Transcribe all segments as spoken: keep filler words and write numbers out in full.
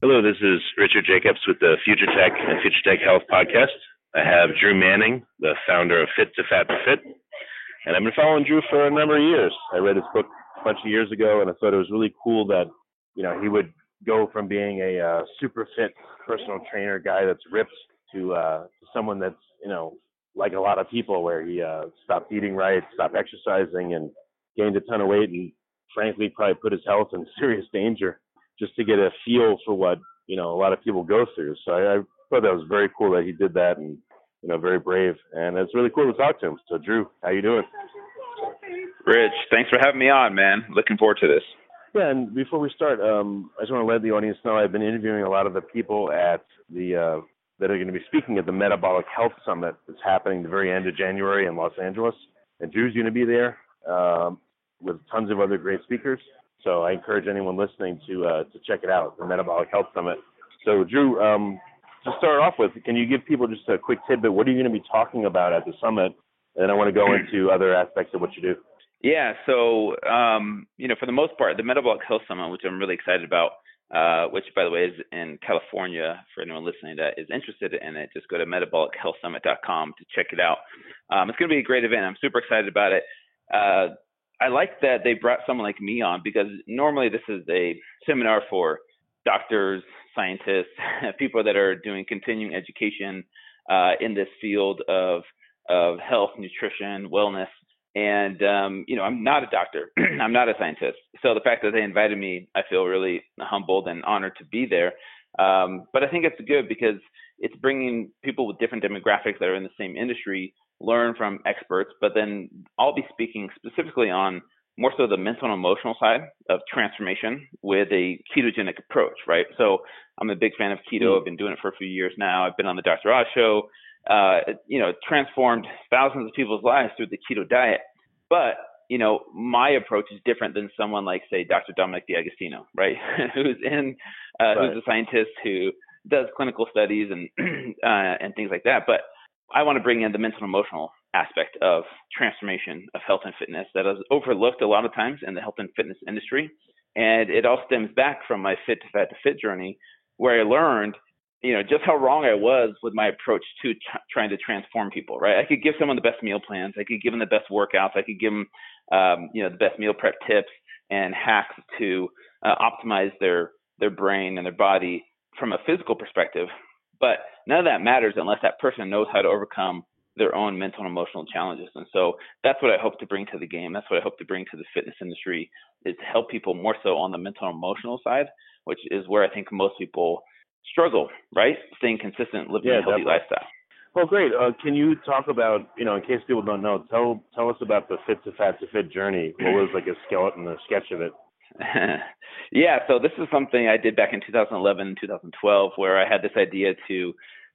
Hello, this is Richard Jacobs with the Future Tech and Future Tech Health podcast. I have Drew Manning, the founder of Fit to Fat to Fit, and I've been following Drew for a number of years. I read his book a bunch of years ago, and I thought it was really cool that, you know, he would go from being a uh, super fit personal trainer guy that's ripped to uh, someone that's, you know, like a lot of people, where he uh, stopped eating right, stopped exercising, and gained a ton of weight, and frankly probably put his health in serious danger just to get a feel for what, you know, a lot of people go through. So I, I thought that was very cool that he did that, and, you know, very brave. And it's really cool to talk to him. So, Drew, how you doing? Rich, thanks for having me on, man. Looking forward to this. Yeah, and before we start, um, I just want to let the audience know I've been interviewing a lot of the people at the uh, that are going to be speaking at the Metabolic Health Summit that's happening the very end of January in Los Angeles. And Drew's going to be there um, with tons of other great speakers. So I encourage anyone listening to uh, to check it out, the Metabolic Health Summit. So, Drew, um, to start off with, can you give people just a quick tidbit? What are you going to be talking about at the summit? And I want to go into other aspects of what you do. Yeah, so, um, you know, for the most part, the Metabolic Health Summit, which I'm really excited about, uh, which, by the way, is in California, for anyone listening that is interested in it, just go to metabolic health summit dot com to check it out. Um, it's going to be a great event. I'm super excited about it. Uh, I like that they brought someone like me on, because normally this is a seminar for doctors, scientists, people that are doing continuing education uh, in this field of, of health, nutrition, wellness. And, um, you know, I'm not a doctor. I'm not a scientist. So the fact that they invited me, I feel really humbled and honored to be there. Um, but I think it's good because it's bringing people with different demographics that are in the same industry, learn from experts, but then I'll be speaking specifically on more so the mental and emotional side of transformation with a ketogenic approach, right? So I'm a big fan of keto. I've been doing it for a few years now. I've been on the Doctor Oz show. Uh, you know, transformed thousands of people's lives through the keto diet. But, you know, my approach is different than someone like, say, Doctor Dominic D'Agostino, right? who's in, uh, right. who's a scientist who does clinical studies and, uh, and things like that. But I want to bring in the mental and emotional aspect of transformation of health and fitness that is overlooked a lot of times in the health and fitness industry. And it all stems back from my Fit to Fat to Fit journey, where I learned, you know, just how wrong I was with my approach to tr- trying to transform people, right? I could give someone the best meal plans. I could give them the best workouts. I could give them, um, you know, the best meal prep tips and hacks to uh, optimize their, their brain and their body from a physical perspective. But none of that matters unless that person knows how to overcome their own mental and emotional challenges. And so that's what I hope to bring to the game. That's what I hope to bring to the fitness industry, is to help people more so on the mental and emotional side, which is where I think most people struggle, right? Staying consistent, living yeah, a healthy definitely. lifestyle. Well, great. Uh, can you talk about, you know, in case people don't know, tell tell us about the Fit to Fat to Fit journey. What was like a skeleton or sketch of it? Yeah, so this is something I did back in two thousand eleven, two thousand twelve, where I had this idea to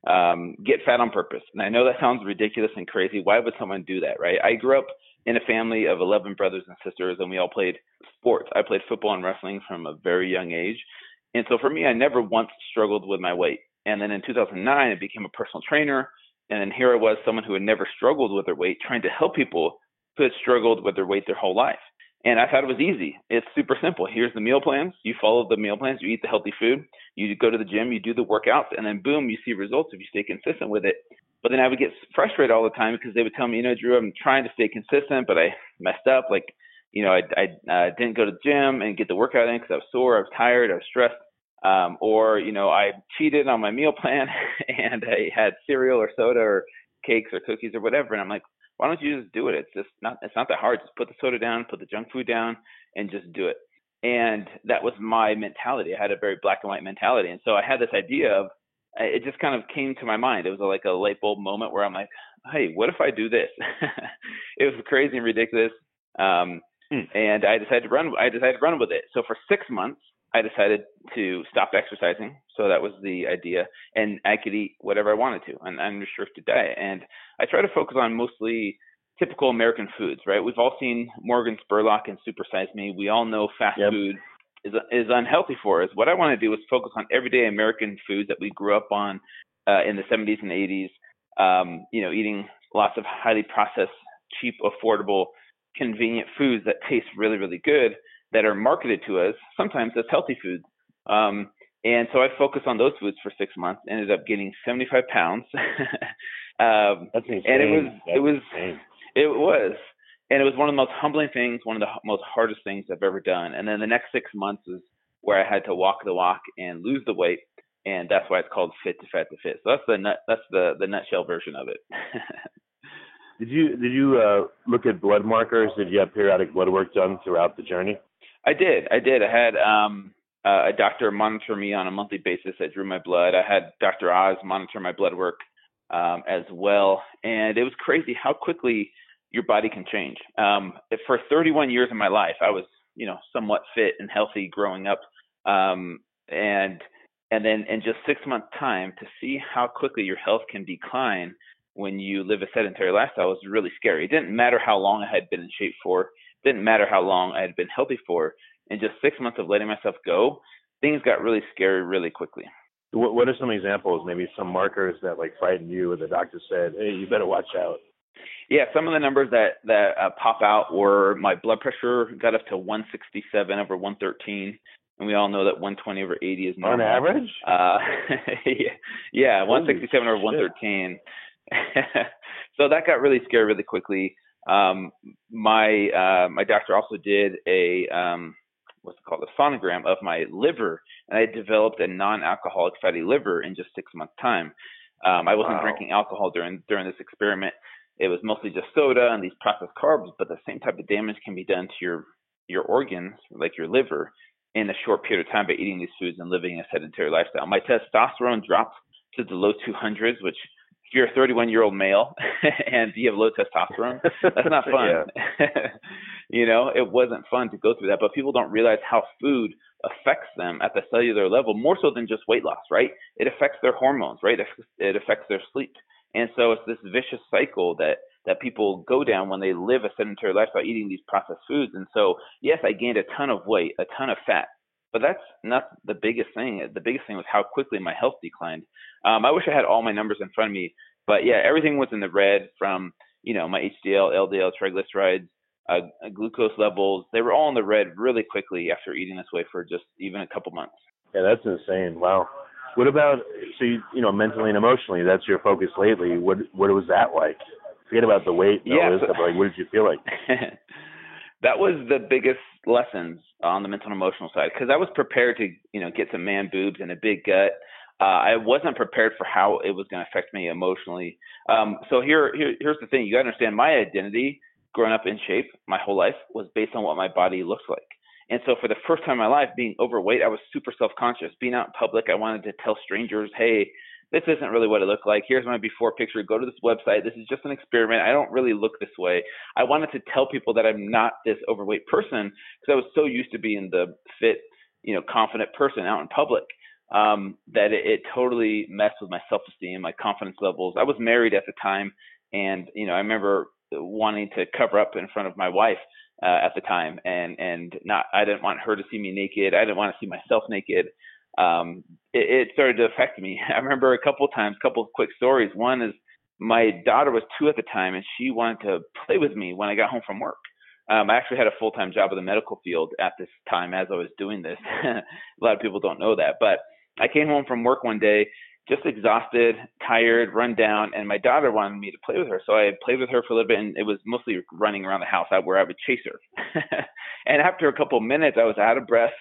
um, get fat on purpose. And I know that sounds ridiculous and crazy. Why would someone do that, right? I grew up in a family of eleven brothers and sisters, and we all played sports. I played football and wrestling from a very young age. And so for me, I never once struggled with my weight. And then in two thousand nine, I became a personal trainer. And then here I was, someone who had never struggled with their weight, trying to help people who had struggled with their weight their whole life. And I thought it was easy. It's super simple. Here's the meal plans. You follow the meal plans. You eat the healthy food. You go to the gym. You do the workouts. And then, boom, you see results if you stay consistent with it. But then I would get frustrated all the time because they would tell me, you know, Drew, I'm trying to stay consistent, but I messed up. Like, you know, I, I uh, didn't go to the gym and get the workout in because I was sore. I was tired. I was stressed. Um, or, you know, I cheated on my meal plan and I had cereal or soda or cakes or cookies or whatever. And I'm like, why don't you just do it? It's just not, it's not that hard. Just put the soda down, put the junk food down, and just do it. And that was my mentality. I had a very black and white mentality. And so I had this idea of, it just kind of came to my mind. It was like a light bulb moment where I'm like, hey, what if I do this? It was crazy and ridiculous. Um, mm. And I decided to run, I decided to run with it. So for six months, I decided to stop exercising. So that was the idea. And I could eat whatever I wanted to, an unrestricted diet. And I try to focus on mostly typical American foods, right? We've all seen Morgan Spurlock and Super Size Me. We all know fast yep. food is is unhealthy for us. What I want to do is focus on everyday American foods that we grew up on uh, in the seventies and eighties, um, you know, eating lots of highly processed, cheap, affordable, convenient foods that taste really, really good, that are marketed to us, sometimes as healthy foods. Um, and so I focused on those foods for six months, ended up getting seventy-five pounds. um, That's insane. And it was, That's it was, insane. it was, and it was one of the most humbling things, one of the most hardest things I've ever done. And then the next six months is where I had to walk the walk and lose the weight. And that's why it's called Fit to Fat to Fit. So that's the nut, that's the, the nutshell version of it. did you, did you uh, look at blood markers? Did you have periodic blood work done throughout the journey? I did. I did. I had um, uh, a doctor monitor me on a monthly basis that drew my blood. I had Doctor Oz monitor my blood work um, as well. And it was crazy how quickly your body can change. Um, for thirty-one years of my life, I was, you know, somewhat fit and healthy growing up. Um, and and then in just six months time, to see how quickly your health can decline when you live a sedentary lifestyle was really scary. It didn't matter how long I had been in shape for. Didn't matter how long I had been healthy for. In just six months of letting myself go, things got really scary really quickly. What, what are some examples, maybe some markers that like frightened you or the doctor said, hey, you better watch out? Yeah, some of the numbers that, that uh, pop out were my blood pressure got up to one sixty-seven over one thirteen. And we all know that one twenty over eighty is normal. On average? Uh, yeah, one sixty-seven over one thirteen. So that got really scary really quickly. Um, my, uh, my doctor also did a, um, what's it called? A sonogram of my liver. And I developed a non-alcoholic fatty liver in just six months time. Um, I wasn't wow. drinking alcohol during, during this experiment. It was mostly just soda and these processed carbs, but the same type of damage can be done to your, your organs, like your liver, in a short period of time by eating these foods and living a sedentary lifestyle. My testosterone dropped to the low two hundreds, which, if you're a thirty-one-year-old male and you have low testosterone, that's not fun. You know, it wasn't fun to go through that. But people don't realize how food affects them at the cellular level, more so than just weight loss, right? It affects their hormones, right? It affects their sleep. And so it's this vicious cycle that, that people go down when they live a sedentary lifestyle eating these processed foods. And so, yes, I gained a ton of weight, a ton of fat. But that's not the biggest thing. The biggest thing was how quickly my health declined. Um, I wish I had all my numbers in front of me, but yeah, everything was in the red from, you know, my H D L, L D L, triglycerides, uh, glucose levels. They were all in the red really quickly after eating this way for just even a couple months. Yeah, that's insane. Wow. What about, so, you, you know, mentally and emotionally, that's your focus lately. What, what was that like? Forget about the weight. No, yeah. So, like, what did you feel like? That was the biggest lessons on the mental and emotional side, because I was prepared to, you know, get some man boobs and a big gut. Uh, I wasn't prepared for how it was going to affect me emotionally. Um, so here, here, here's the thing. You got to understand my identity growing up in shape my whole life was based on what my body looks like. And so for the first time in my life, being overweight, I was super self-conscious. Being out in public, I wanted to tell strangers, hey, this isn't really what it looked like. Here's my before picture. Go to this website. This is just an experiment. I don't really look this way. I wanted to tell people that I'm not this overweight person because I was so used to being the fit, you know, confident person out in public um, that it, it totally messed with my self-esteem, my confidence levels. I was married at the time, and you know, I remember wanting to cover up in front of my wife uh, at the time, and and not. I didn't want her to see me naked. I didn't want to see myself naked. Um, it, it started to affect me. I remember a couple of times, a couple of quick stories. One is my daughter was two at the time, and she wanted to play with me when I got home from work. Um, I actually had a full-time job in the medical field at this time as I was doing this. A lot of people don't know that. But I came home from work one day, just exhausted, tired, run down, and my daughter wanted me to play with her. So I played with her for a little bit, and it was mostly running around the house where I would chase her. And after a couple of minutes, I was out of breath.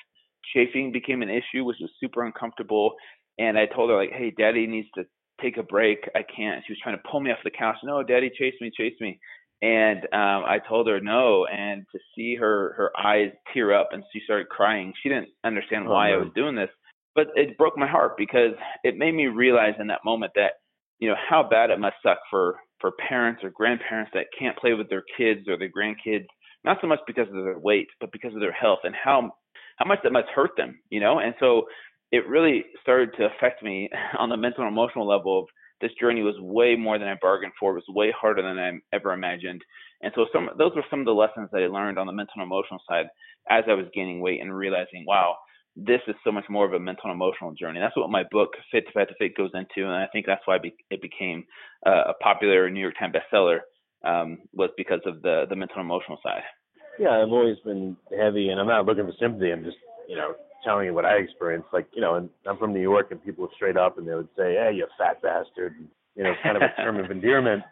Chafing became an issue, which was super uncomfortable. And I told her, like, hey, Daddy needs to take a break. I can't. She was trying to pull me off the couch. No, Daddy, chase me, chase me. And um, I told her no. And to see her her eyes tear up and she started crying. She didn't understand why oh, I was doing this. But it broke my heart because it made me realize in that moment that, you know, how bad it must suck for, for parents or grandparents that can't play with their kids or their grandkids, not so much because of their weight, but because of their health and how, how much that must hurt them, you know? And so it really started to affect me on the mental and emotional level of this journey was way more than I bargained for. It was way harder than I ever imagined. And so some those were some of the lessons that I learned on the mental and emotional side as I was gaining weight and realizing, wow, this is so much more of a mental and emotional journey. That's what my book, Fit to Fat to Fit, goes into. And I think that's why it became a popular New York Times bestseller, um, was because of the, the mental and emotional side. Yeah, I've always been heavy, and I'm not looking for sympathy. I'm just, you know, telling you what I experienced. Like, you know, and I'm from New York, and people would straight up, and they would say, hey, you fat bastard. And, you know, kind of a term of endearment.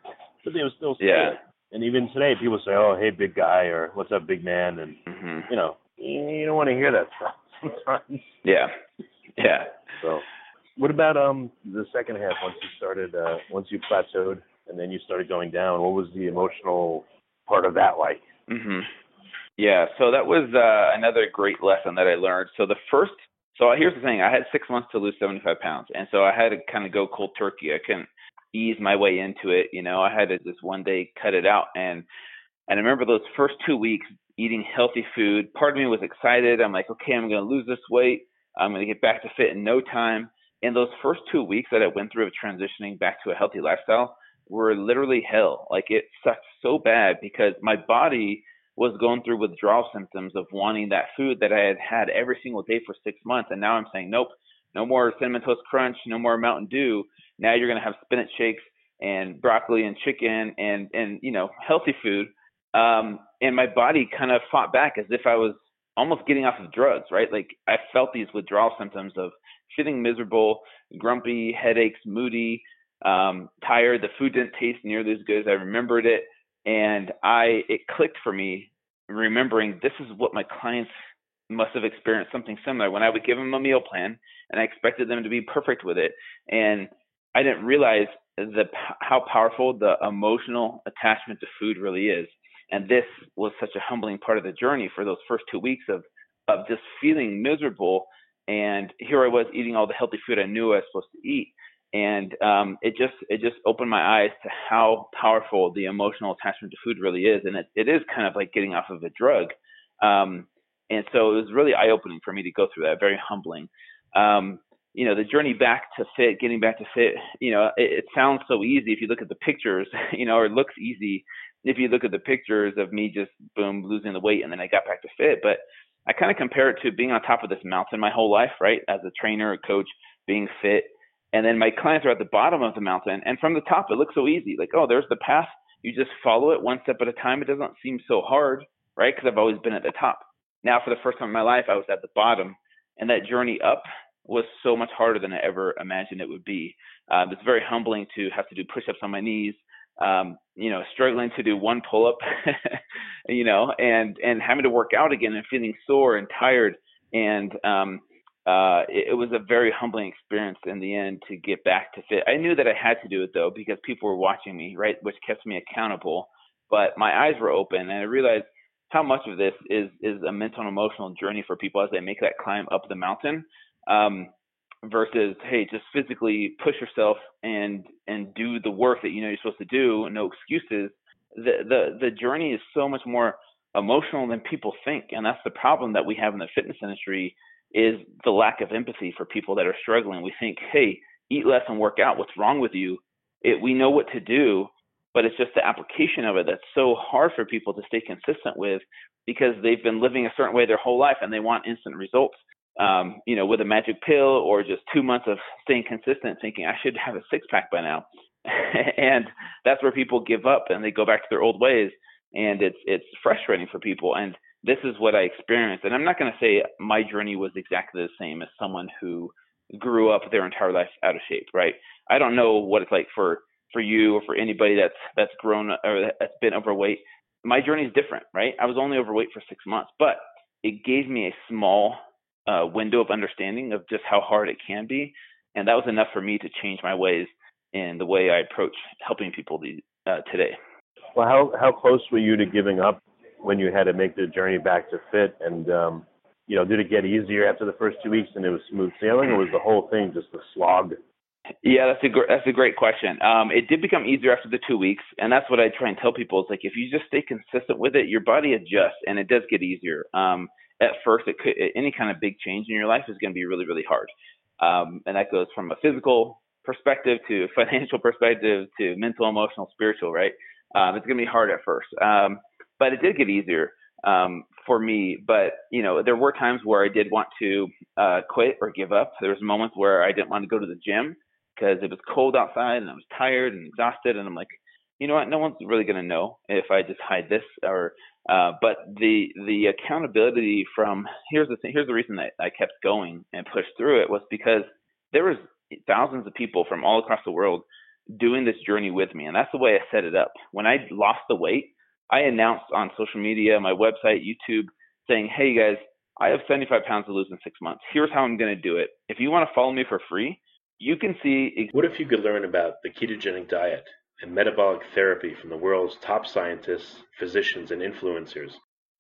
But they would still say yeah. it. And even today, people say, oh, hey, big guy, or what's up, big man? And, mm-hmm. you know, you don't want to hear that stuff. Sometimes. Yeah. Yeah. So what about um the second half once you started, uh, once you plateaued and then you started going down, what was the emotional part of that like? Mm-hmm. Yeah. So that was uh, another great lesson that I learned. So the first, so here's the thing. I had six months to lose seventy-five pounds. And so I had to kind of go cold turkey. I couldn't ease my way into it. You know, I had to just one day cut it out. And, and I remember those first two weeks, eating healthy food. Part of me was excited. I'm like, okay, I'm going to lose this weight. I'm going to get back to fit in no time. And those first two weeks that I went through of transitioning back to a healthy lifestyle were literally hell. Like it sucked so bad because my body was going through withdrawal symptoms of wanting that food that I had had every single day for six months. And now I'm saying, nope, no more Cinnamon Toast Crunch, no more Mountain Dew. Now you're going to have spinach shakes and broccoli and chicken and, and, you know, healthy food. Um, and my body kind of fought back as if I was almost getting off of drugs, right? Like I felt these withdrawal symptoms of feeling miserable, grumpy, headaches, moody, um, tired. The food didn't taste nearly as good as I remembered it. And I, it clicked for me remembering this is what my clients must have experienced something similar when I would give them a meal plan and I expected them to be perfect with it. And I didn't realize the, how powerful the emotional attachment to food really is. And this was such a humbling part of the journey for those first two weeks of, of just feeling miserable. And here I was eating all the healthy food I knew I was supposed to eat. And um, it just it just opened my eyes to how powerful the emotional attachment to food really is. And it, it is kind of like getting off of a drug. Um, and so it was really eye-opening for me to go through that, very humbling. Um, you know, the journey back to fit, getting back to fit, you know, it, it sounds so easy if you look at the pictures, you know, or it looks easy. If you look at the pictures of me just, boom, losing the weight and then I got back to fit. But I kind of compare it to being on top of this mountain my whole life, right, as a trainer, a coach, being fit. And then my clients are at the bottom of the mountain. And from the top, it looks so easy. Like, oh, there's the path. You just follow it one step at a time. It doesn't seem so hard, right, because I've always been at the top. Now, for the first time in my life, I was at the bottom. And that journey up was so much harder than I ever imagined it would be. Um, it's very humbling to have to do push-ups on my knees. Um, you know, struggling to do one pull-up, you know, and, and having to work out again and feeling sore and tired. And um, uh, it, it was a very humbling experience in the end to get back to fit. I knew that I had to do it, though, because people were watching me, right, which kept me accountable. But my eyes were open, and I realized how much of this is, is a mental and emotional journey for people as they make that climb up the mountain. Um versus, hey, just physically push yourself and and do the work that you know you're supposed to do, no excuses. The, the, the journey is so much more emotional than people think, and that's the problem that we have in the fitness industry is the lack of empathy for people that are struggling. We think, hey, eat less and work out. What's wrong with you? It, we know what to do, but it's just the application of it that's so hard for people to stay consistent with because they've been living a certain way their whole life and they want instant results. Um, you know, with a magic pill or just two months of staying consistent, thinking I should have a six pack by now. And that's where people give up and they go back to their old ways. And it's it's frustrating for people. And this is what I experienced. And I'm not going to say my journey was exactly the same as someone who grew up their entire life out of shape, right? I don't know what it's like for, for you or for anybody that's that's grown or that's been overweight. My journey is different, right? I was only overweight for six months, but it gave me a small uh, window of understanding of just how hard it can be. And that was enough for me to change my ways and the way I approach helping people the, uh, today. Well, how, how close were you to giving up when you had to make the journey back to fit? And, um, you know, did it get easier after the first two weeks and it was smooth sailing, or was the whole thing just a slog? Yeah, that's a, gr- that's a great question. Um, it did become easier after the two weeks. And that's what I try and tell people is like, if you just stay consistent with it, your body adjusts and it does get easier. Um, at first, it could, any kind of big change in your life is going to be really, really hard. Um, and that goes from a physical perspective to financial perspective to mental, emotional, spiritual, right? Um, it's going to be hard at first. Um, but it did get easier um, for me. But, you know, there were times where I did want to uh, quit or give up. There was moments where I didn't want to go to the gym because it was cold outside and I was tired and exhausted. And I'm like, you know what? No one's really going to know if I just hide this. Or, uh, but the the accountability from here's the thing, here's the reason that I kept going and pushed through it was because there was thousands of people from all across the world doing this journey with me. And that's the way I set it up. When I lost the weight, I announced on social media, my website, YouTube, saying, hey, you guys, I have seventy-five pounds to lose in six months. Here's how I'm going to do it. If you want to follow me for free, you can see. Ex- what if you could learn about the ketogenic diet and metabolic therapy from the world's top scientists, physicians, and influencers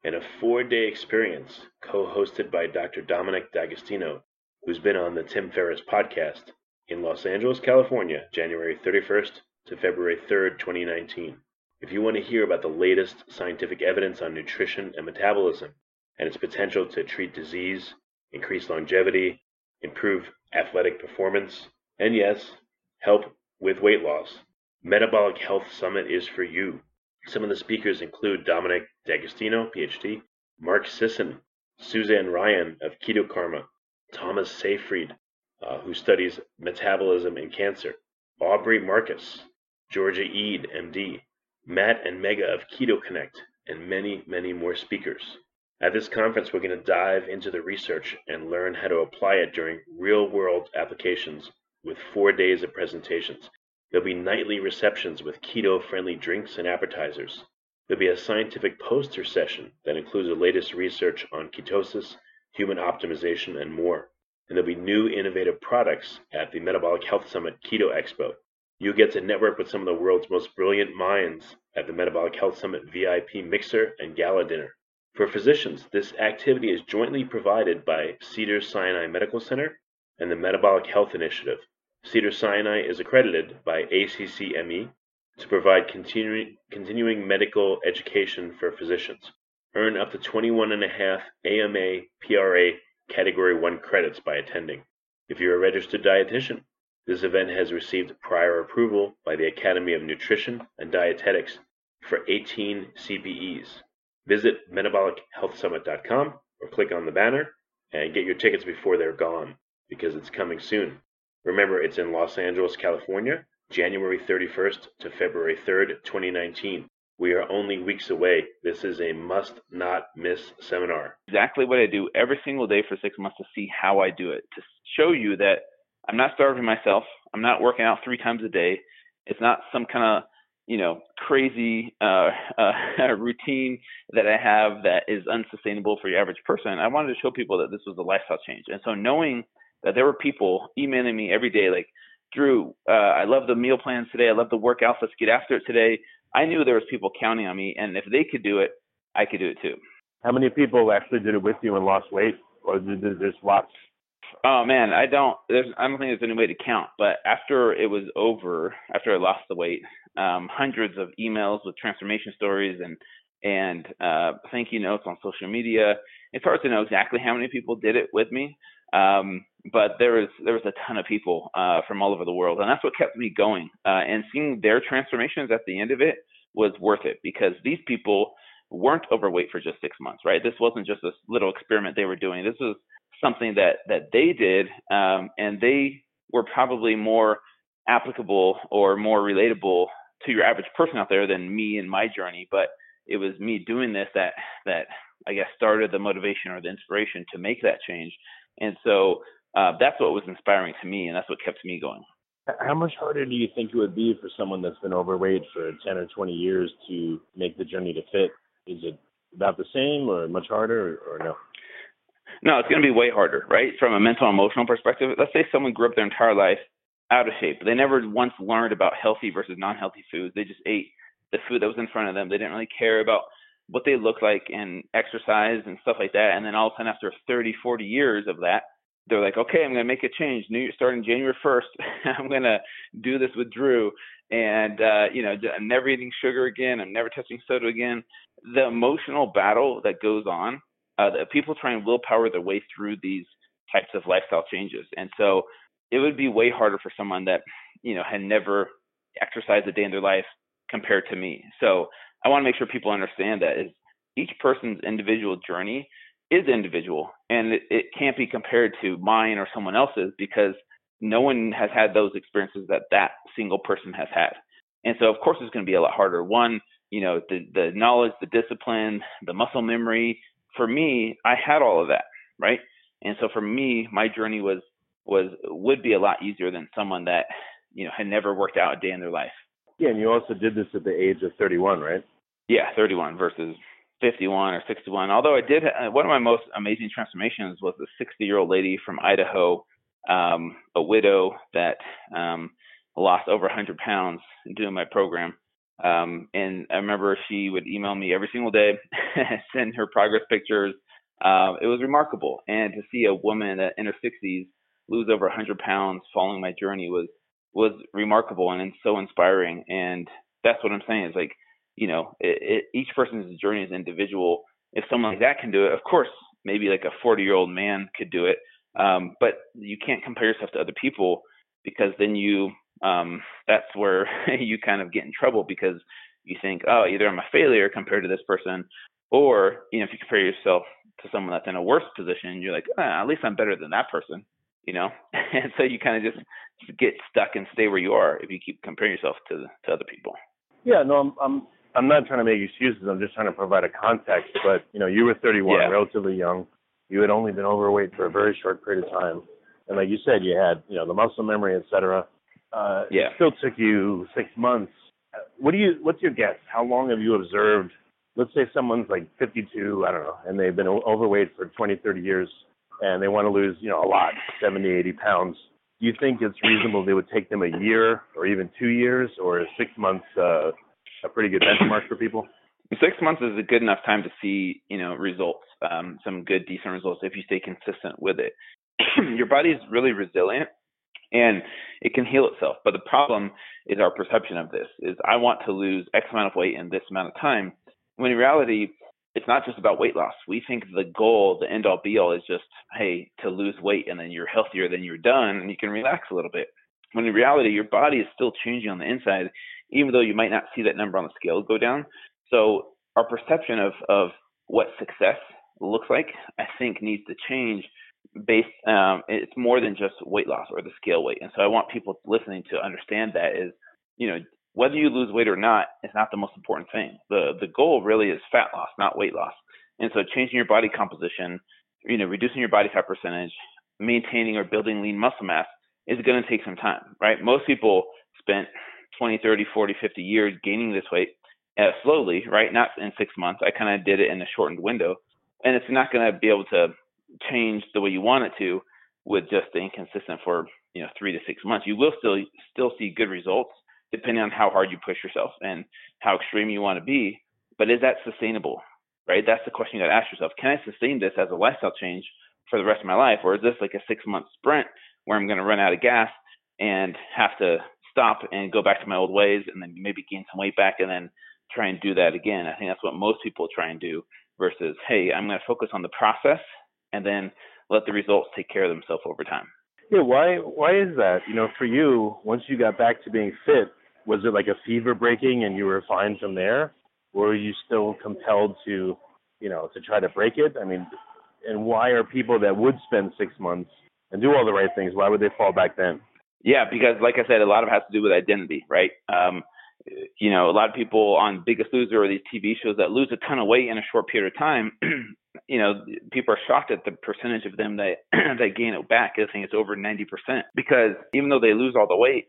in a four-day experience co-hosted by Doctor Dominic D'Agostino, who's been on the Tim Ferriss podcast, in Los Angeles, California, January thirty-first to February third, twenty nineteen. If you want to hear about the latest scientific evidence on nutrition and metabolism and its potential to treat disease, increase longevity, improve athletic performance, and yes, help with weight loss, Metabolic Health Summit is for you. Some of the speakers include Dominic D'Agostino, P H D, Mark Sisson, Suzanne Ryan of Keto Karma, Thomas Seyfried, uh, who studies metabolism and cancer, Aubrey Marcus, Georgia Ede, M D, Matt and Megha of Keto Connect, and many, many more speakers. At this conference, we're going to dive into the research and learn how to apply it during real-world applications with four days of presentations. There'll be nightly receptions with keto-friendly drinks and appetizers. There'll be a scientific poster session that includes the latest research on ketosis, human optimization, and more. And there'll be new innovative products at the Metabolic Health Summit Keto Expo. You'll get to network with some of the world's most brilliant minds at the Metabolic Health Summit V I P Mixer and Gala Dinner. For physicians, this activity is jointly provided by Cedars-Sinai Medical Center and the Metabolic Health Initiative. Cedars-Sinai is accredited by A C C M E to provide continuing, continuing medical education for physicians. Earn up to twenty-one and a half A M A, P R A, Category one credits by attending. If you're a registered dietitian, this event has received prior approval by the Academy of Nutrition and Dietetics for eighteen C P Es. Visit metabolic health summit dot com or click on the banner and get your tickets before they're gone, because it's coming soon. Remember, it's in Los Angeles, California, January thirty-first to February third, twenty nineteen. We are only weeks away. This is a must-not-miss seminar. Exactly what I do every single day for six months to see how I do it, to show you that I'm not starving myself. I'm not working out three times a day. It's not some kind of you know, crazy uh, uh, routine that I have that is unsustainable for your average person. I wanted to show people that this was a lifestyle change. And so knowing that there were people emailing me every day, like, Drew, uh, I love the meal plans today. I love the workouts. Let's get after it today. I knew there was people counting on me. And if they could do it, I could do it too. How many people actually did it with you and lost weight? Or did there's lots? Oh, man, I don't there's, I don't think there's any way to count. But after it was over, after I lost the weight, um, hundreds of emails with transformation stories and and uh, thank you notes on social media. It's hard to know exactly how many people did it with me. Um, but there was there was a ton of people uh, from all over the world. And that's what kept me going. Uh, and seeing their transformations at the end of it was worth it, because these people weren't overweight for just six months, right? This wasn't just this little experiment they were doing. This was something that that they did, um, and they were probably more applicable or more relatable to your average person out there than me and my journey. But it was me doing this that, that I guess started the motivation or the inspiration to make that change. And so uh, that's what was inspiring to me, and that's what kept me going. How much harder do you think it would be for someone that's been overweight for ten or twenty years to make the journey to fit? Is it about the same or much harder, or, or no? No, it's going to be way harder, right? From a mental and emotional perspective, let's say someone grew up their entire life out of shape. They never once learned about healthy versus non-healthy foods. They just ate the food that was in front of them. They didn't really care about what they looked like and exercise and stuff like that. And then all of a sudden, after thirty, forty years of that, they're like, okay, I'm going to make a change. New, starting January first, I'm going to do this with Drew. And, uh, you know, I'm never eating sugar again. I'm never touching soda again. The emotional battle that goes on, uh, that people try and willpower their way through these types of lifestyle changes. And so it would be way harder for someone that, you know, had never exercised a day in their life compared to me. So I want to make sure people understand that is each person's individual journey is individual, and it, it can't be compared to mine or someone else's, because no one has had those experiences that that single person has had. And so, of course, it's going to be a lot harder. One, you know, the, the knowledge, the discipline, the muscle memory. For me, I had all of that, right? And so for me, my journey was was would be a lot easier than someone that, you know, had never worked out a day in their life. Yeah, and you also did this at the age of thirty-one, right? Yeah, thirty-one versus fifty-one or sixty-one. Although I did, one of my most amazing transformations was a sixty-year-old lady from Idaho, um, a widow that um, lost over one hundred pounds doing my program. Um, and I remember she would email me every single day, send her progress pictures. Uh, it was remarkable. And to see a woman that in her sixties lose over one hundred pounds following my journey was was remarkable and so inspiring. And that's what I'm saying is like, you know, it, it, each person's journey is individual. If someone like that can do it, of course, maybe like a forty-year-old man could do it. Um, but you can't compare yourself to other people, because then you, um, that's where you kind of get in trouble, because you think, oh, either I'm a failure compared to this person, or, you know, if you compare yourself to someone that's in a worse position, you're like, ah, at least I'm better than that person, you know? And so you kind of just get stuck and stay where you are if you keep comparing yourself to to other people. Yeah, no, I'm, I'm... I'm not trying to make excuses. I'm just trying to provide a context. But, you know, you were thirty-one, yeah, relatively young. You had only been overweight for a very short period of time. And like you said, you had, you know, the muscle memory, et cetera. Uh, yeah. It still took you six months. What do you, what's your guess? How long have you observed? Let's say someone's like fifty-two, I don't know, and they've been overweight for twenty, thirty years, and they want to lose, you know, a lot, seventy, eighty pounds. Do you think it's reasonable it would take them a year or even two years or six months, uh, a pretty good benchmark for people? Six months is a good enough time to see, you know, results, um, some good, decent results if you stay consistent with it. Your body is really resilient and it can heal itself. But the problem is our perception of this is I want to lose X amount of weight in this amount of time. When in reality, it's not just about weight loss. We think the goal, the end all be all is just, hey, to lose weight and then you're healthier, then you're done and you can relax a little bit. When in reality, your body is still changing on the inside, even though you might not see that number on the scale go down. So our perception of, of what success looks like, I think, needs to change based, um, it's more than just weight loss or the scale weight. And so I want people listening to understand that is, you know, whether you lose weight or not is not the most important thing. The the goal really is fat loss, not weight loss. And so changing your body composition, you know, reducing your body fat percentage, maintaining or building lean muscle mass is going to take some time, right? Most people spent twenty, thirty, forty, fifty years gaining this weight uh, slowly, right? Not in six months. I kind of did it in a shortened window, and it's not going to be able to change the way you want it to with just staying consistent for, you know, three to six months. You will still still see good results depending on how hard you push yourself and how extreme you want to be. But is that sustainable, right? That's the question you got to ask yourself. Can I sustain this as a lifestyle change for the rest of my life? Or is this like a six month sprint where I'm going to run out of gas and have to stop and go back to my old ways and then maybe gain some weight back and then try and do that again? I think that's what most people try and do versus, hey, I'm going to focus on the process and then let the results take care of themselves over time. Yeah. Why, why is that? You know, for you, once you got back to being fit, was it like a fever breaking and you were fine from there? Or were you still compelled to, you know, to try to break it? I mean, and why are people that would spend six months and do all the right things, why would they fall back then? Yeah, because like I said, a lot of it has to do with identity, right? Um, you know, a lot of people on Biggest Loser or these T V shows that lose a ton of weight in a short period of time, you know, people are shocked at the percentage of them that, that gain it back. I think it's over ninety percent because even though they lose all the weight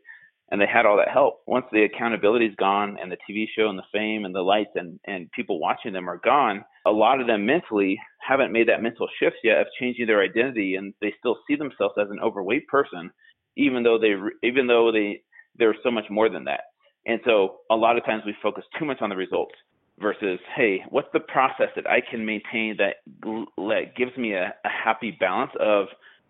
and they had all that help, once the accountability is gone and the T V show and the fame and the lights and, and people watching them are gone, a lot of them mentally haven't made that mental shift yet of changing their identity, and they still see themselves as an overweight person, even though they, even though they, they're so much more than that. And so a lot of times we focus too much on the results versus, hey, what's the process that I can maintain that, that gives me a, a happy balance of,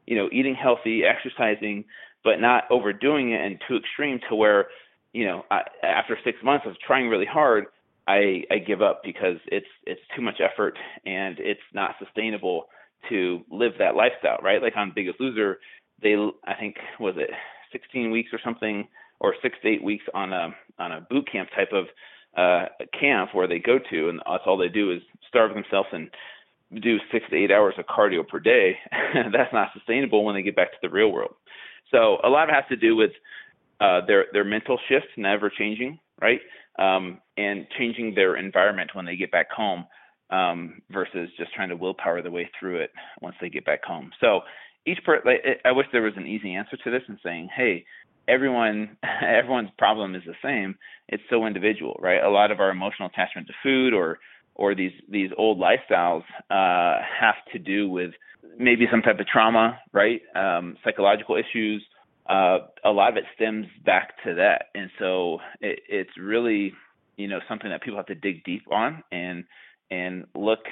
you know, eating healthy, exercising, but not overdoing it and too extreme to where, you know, I, after six months of trying really hard, I, I give up because it's it's too much effort and it's not sustainable to live that lifestyle, right? Like on Biggest Loser, they, I think, was it sixteen weeks or something, or six to eight weeks on a on a boot camp type of uh, camp where they go to, and that's all they do is starve themselves and do six to eight hours of cardio per day. That's not sustainable when they get back to the real world. So a lot of it has to do with uh, their their mental shifts never changing, right? Um, and changing their environment when they get back home um, versus just trying to willpower the way through it once they get back home. So each per- like, I wish there was an easy answer to this and saying, hey, Everyone, everyone's problem is the same. It's so individual, right? A lot of our emotional attachment to food or or these these old lifestyles uh, have to do with maybe some type of trauma, right? Um, psychological issues. Uh, a lot of it stems back to that, and so it, it's really, you know, something that people have to dig deep on and and look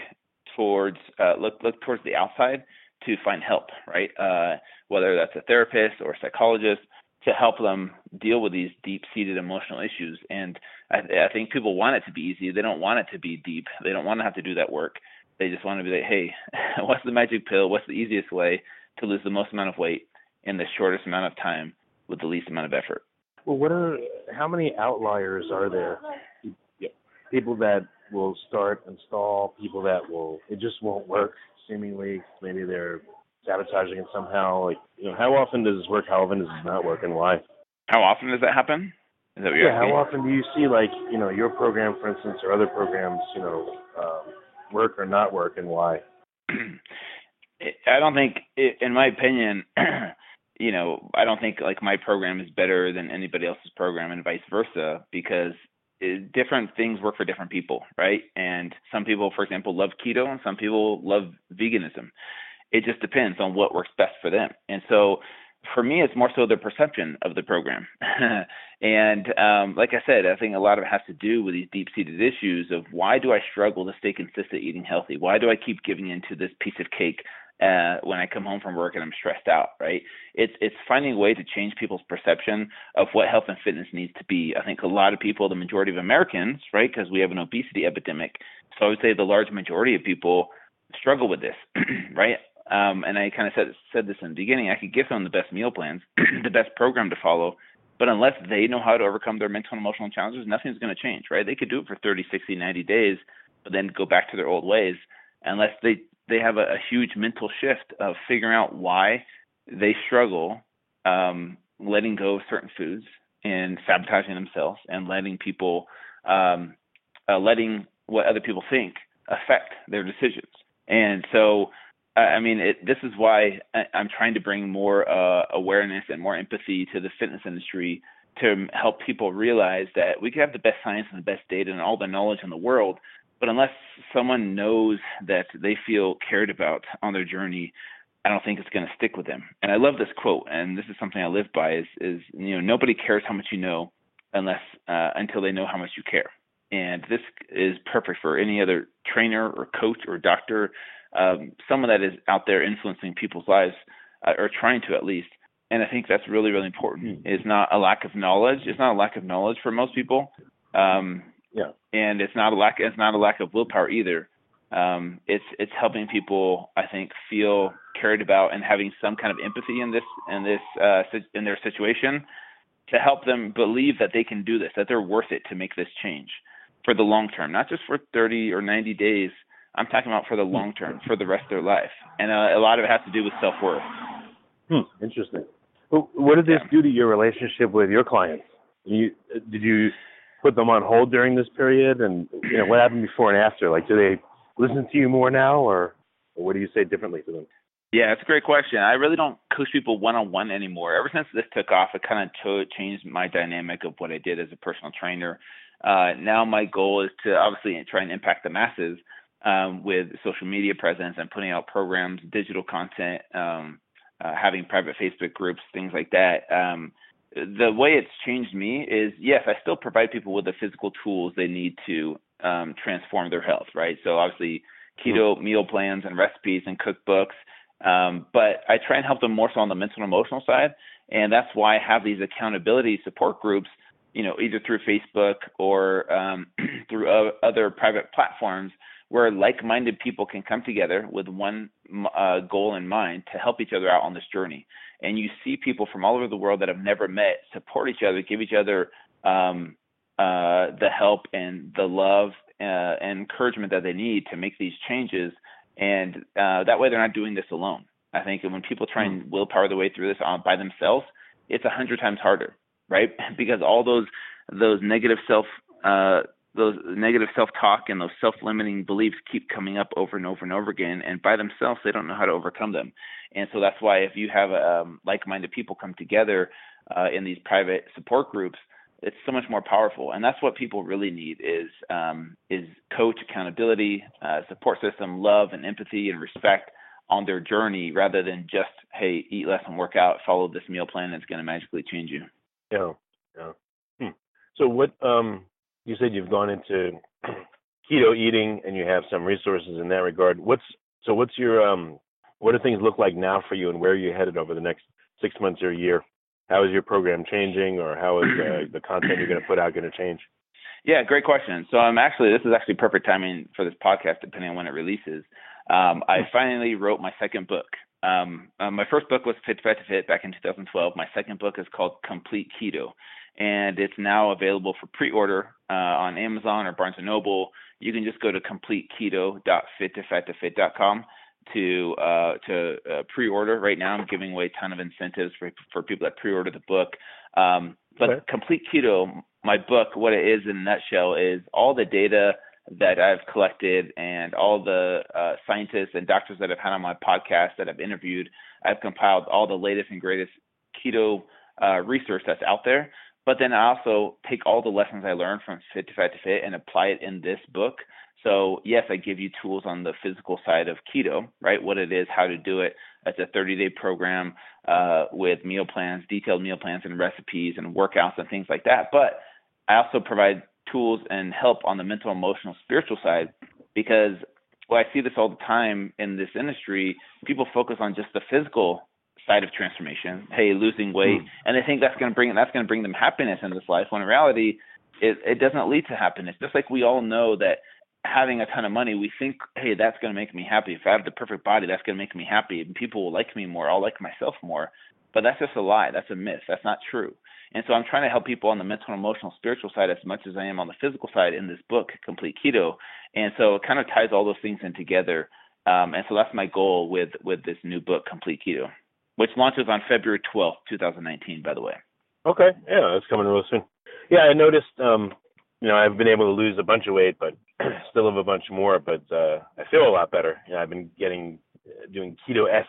towards uh, look look towards the outside to find help, right? Uh, whether that's a therapist or a psychologist, to help them deal with these deep-seated emotional issues. And I, I think people want it to be easy. They don't want it to be deep. They don't want to have to do that work. They just want to be like, hey, what's the magic pill? What's the easiest way to lose the most amount of weight in the shortest amount of time with the least amount of effort? Well, what are, how many outliers are there? People that will start and stall, people that will, it just won't work, seemingly. Maybe they're sabotaging it somehow. Like, you know, how often does this work? How often does it not work, and why? How often does that happen? Is that what you're yeah. Asking? How often do you see, like, you know, your program, for instance, or other programs, you know, um, work or not work, and why? I don't think, it, in my opinion, you know, I don't think like my program is better than anybody else's program, and vice versa, because it, different things work for different people, right? And some people, for example, love keto, and some people love veganism. It just depends on what works best for them. And so for me, it's more so the perception of the program. And um, like I said, I think a lot of it has to do with these deep-seated issues of why do I struggle to stay consistent eating healthy? Why do I keep giving into this piece of cake uh, when I come home from work and I'm stressed out, right? It's, it's finding a way to change people's perception of what health and fitness needs to be. I think a lot of people, the majority of Americans, right, because we have an obesity epidemic. So I would say the large majority of people struggle with this, right? Um, and I kind of said, said this in the beginning, I could give them the best meal plans, the best program to follow, but unless they know how to overcome their mental and emotional challenges, nothing's going to change, right? They could do it for thirty, sixty, ninety days, but then go back to their old ways unless they, they have a, a huge mental shift of figuring out why they struggle, um, letting go of certain foods and sabotaging themselves and letting people, um, uh, letting what other people think affect their decisions. And so, I mean, it, this is why I'm trying to bring more uh, awareness and more empathy to the fitness industry to help people realize that we can have the best science and the best data and all the knowledge in the world, but unless someone knows that they feel cared about on their journey, I don't think it's going to stick with them. And I love this quote, and this is something I live by, is, is you know, nobody cares how much you know unless uh, until they know how much you care. And this is perfect for any other trainer or coach or doctor, um, someone that is out there influencing people's lives, uh, or trying to at least. And I think that's really, really important. Mm-hmm. It's not a lack of knowledge. It's not a lack of knowledge for most people. Um, yeah. And it's not a lack. It's not a lack of willpower either. Um, it's it's helping people, I think, feel cared about and having some kind of empathy in this in this uh, in their situation to help them believe that they can do this, that they're worth it to make this change. For the long term, not just for thirty or ninety days. I'm talking about for the long term, for the rest of their life. And uh, a lot of it has to do with self-worth. Hmm, interesting. What did this do to your relationship with your clients? You, did you put them on hold during this period? And you know, what happened before and after? Like, do they listen to you more now, or, or what do you say differently to them? Yeah, it's a great question. I really don't coach people one-on-one anymore. Ever since this took off, it kind of changed my dynamic of what I did as a personal trainer. Uh, now my goal is to obviously try and impact the masses um, with social media presence and putting out programs, digital content, um, uh, having private Facebook groups, things like that. Um, the way it's changed me is, yes, I still provide people with the physical tools they need to um, transform their health, right? So obviously keto meal plans and recipes and cookbooks. Um, but I try and help them more so on the mental and emotional side. And that's why I have these accountability support groups, you know, either through Facebook or um, through o- other private platforms where like-minded people can come together with one uh, goal in mind to help each other out on this journey. And you see people from all over the world that have never met support each other, give each other um, uh, the help and the love uh, and encouragement that they need to make these changes. And uh, that way they're not doing this alone. I think when people try and willpower their way through this on, by themselves, it's a hundred times harder, right? Because all those those negative self uh, those negative self-talk and those self-limiting beliefs keep coming up over and over and over again. And by themselves, they don't know how to overcome them. And so that's why if you have um, like-minded people come together uh, in these private support groups, it's so much more powerful. And that's what people really need is um, is coach accountability, uh, support system, love and empathy and respect on their journey rather than just, hey, eat less and work out, follow this meal plan, and it's going to magically change you. Yeah. yeah. Hmm. So what um, you said you've gone into keto eating and you have some resources in that regard. What's So what's your um, what do things look like now for you, and where are you headed over the next six months or a year? How is your program changing, or how is uh, the content you're going to put out going to change? Yeah, great question. So I'm actually, this is actually perfect timing for this podcast, depending on when it releases. Um, I finally wrote my second book. Um, uh, my first book was Fit to Fat to Fit back in two thousand twelve. My second book is called Complete Keto, and it's now available for pre-order uh, on Amazon or Barnes and Noble. You can just go to complete keto dot fit to fat to fit dot com. to uh, to uh, pre-order right now. I'm giving away a ton of incentives for, for people that pre-order the book. Um, but okay. Complete Keto, my book, what it is in a nutshell is all the data that I've collected and all the uh, scientists and doctors that I've had on my podcast that I've interviewed. I've compiled all the latest and greatest keto uh, research that's out there. But then I also take all the lessons I learned from Fit to Fat to Fit and apply it in this book. So yes, I give you tools on the physical side of keto, right? What it is, how to do it. It's a thirty-day program uh, with meal plans, detailed meal plans and recipes and workouts and things like that. But I also provide tools and help on the mental, emotional, spiritual side, because well, I see this all the time in this industry. People focus on just the physical side of transformation, hey, losing weight, mm. and they think that's going to bring that's going to bring them happiness in this life. When in reality, it, it doesn't lead to happiness. Just like we all know that having a ton of money, we think, hey, that's going to make me happy. If I have the perfect body, that's going to make me happy, and people will like me more. I'll like myself more. But that's just a lie. That's a myth. That's not true. And so I'm trying to help people on the mental, emotional, spiritual side as much as I am on the physical side in this book, Complete Keto. And so it kind of ties all those things in together. Um, and so that's my goal with with this new book, Complete Keto, which launches on February twelfth, twenty nineteen, by the way. Okay. Yeah, that's coming real soon. Yeah, I noticed, um, you know, I've been able to lose a bunch of weight, but still have a bunch more, but uh, I feel a lot better. You know, I've been getting, uh, doing keto-esque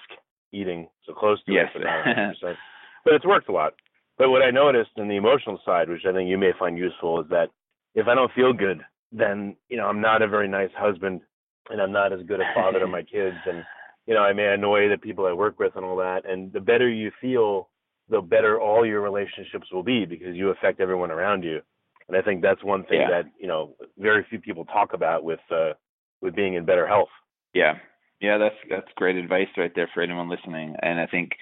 eating, so close to yes. it. For one hundred percent. But it's worked a lot. But what I noticed in the emotional side, which I think you may find useful, is that if I don't feel good, then, you know, I'm not a very nice husband, and I'm not as good a father to my kids, and you know, I may annoy the people I work with and all that. And the better you feel, the better all your relationships will be, because you affect everyone around you. And I think that's one thing yeah. that, you know, very few people talk about with uh, with being in better health. Yeah. Yeah, that's that's great advice right there for anyone listening. And I think,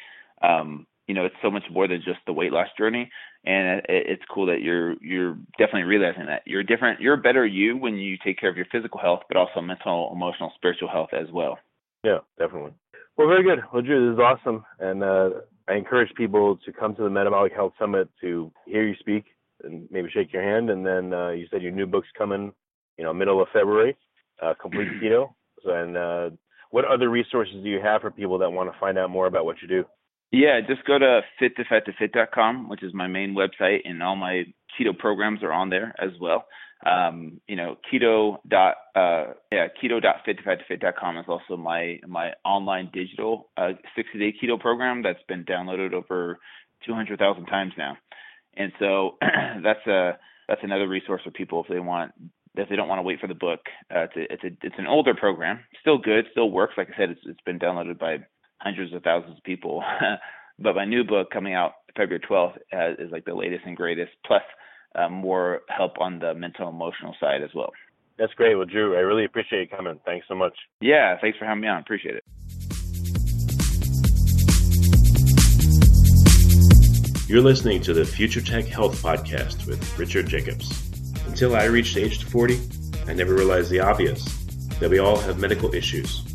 um, you know, it's so much more than just the weight loss journey. And it, it's cool that you're you're definitely realizing that you're different. You're a better you when you take care of your physical health, but also mental, emotional, spiritual health as well. Yeah, definitely. Well, very good. Well, Drew, this is awesome. And uh, I encourage people to come to the Metabolic Health Summit to hear you speak and maybe shake your hand. And then uh, you said your new book's coming, you know, middle of February, uh, Complete Keto. So, and uh, what other resources do you have for people that want to find out more about what you do? Yeah, just go to fit to fat to fit dot com, which is my main website, and all my keto programs are on there as well. Um, you know, keto dot, uh, yeah, keto dot fit to fat to fit dot com is also my, my online digital uh, sixty day keto program that's been downloaded over two hundred thousand times now. And so that's a that's another resource for people if they want if they don't want to wait for the book. Uh, it's a, it's a, it's an older program, still good, still works. Like I said, it's it's been downloaded by hundreds of thousands of people. But my new book coming out February twelfth uh, is like the latest and greatest, plus uh, more help on the mental emotional side as well. That's great. Well, Drew, I really appreciate you coming. Thanks so much. Yeah, thanks for having me on. Appreciate it. You're listening to the Future Tech Health Podcast with Richard Jacobs. Until I reached age forty, I never realized the obvious, that we all have medical issues,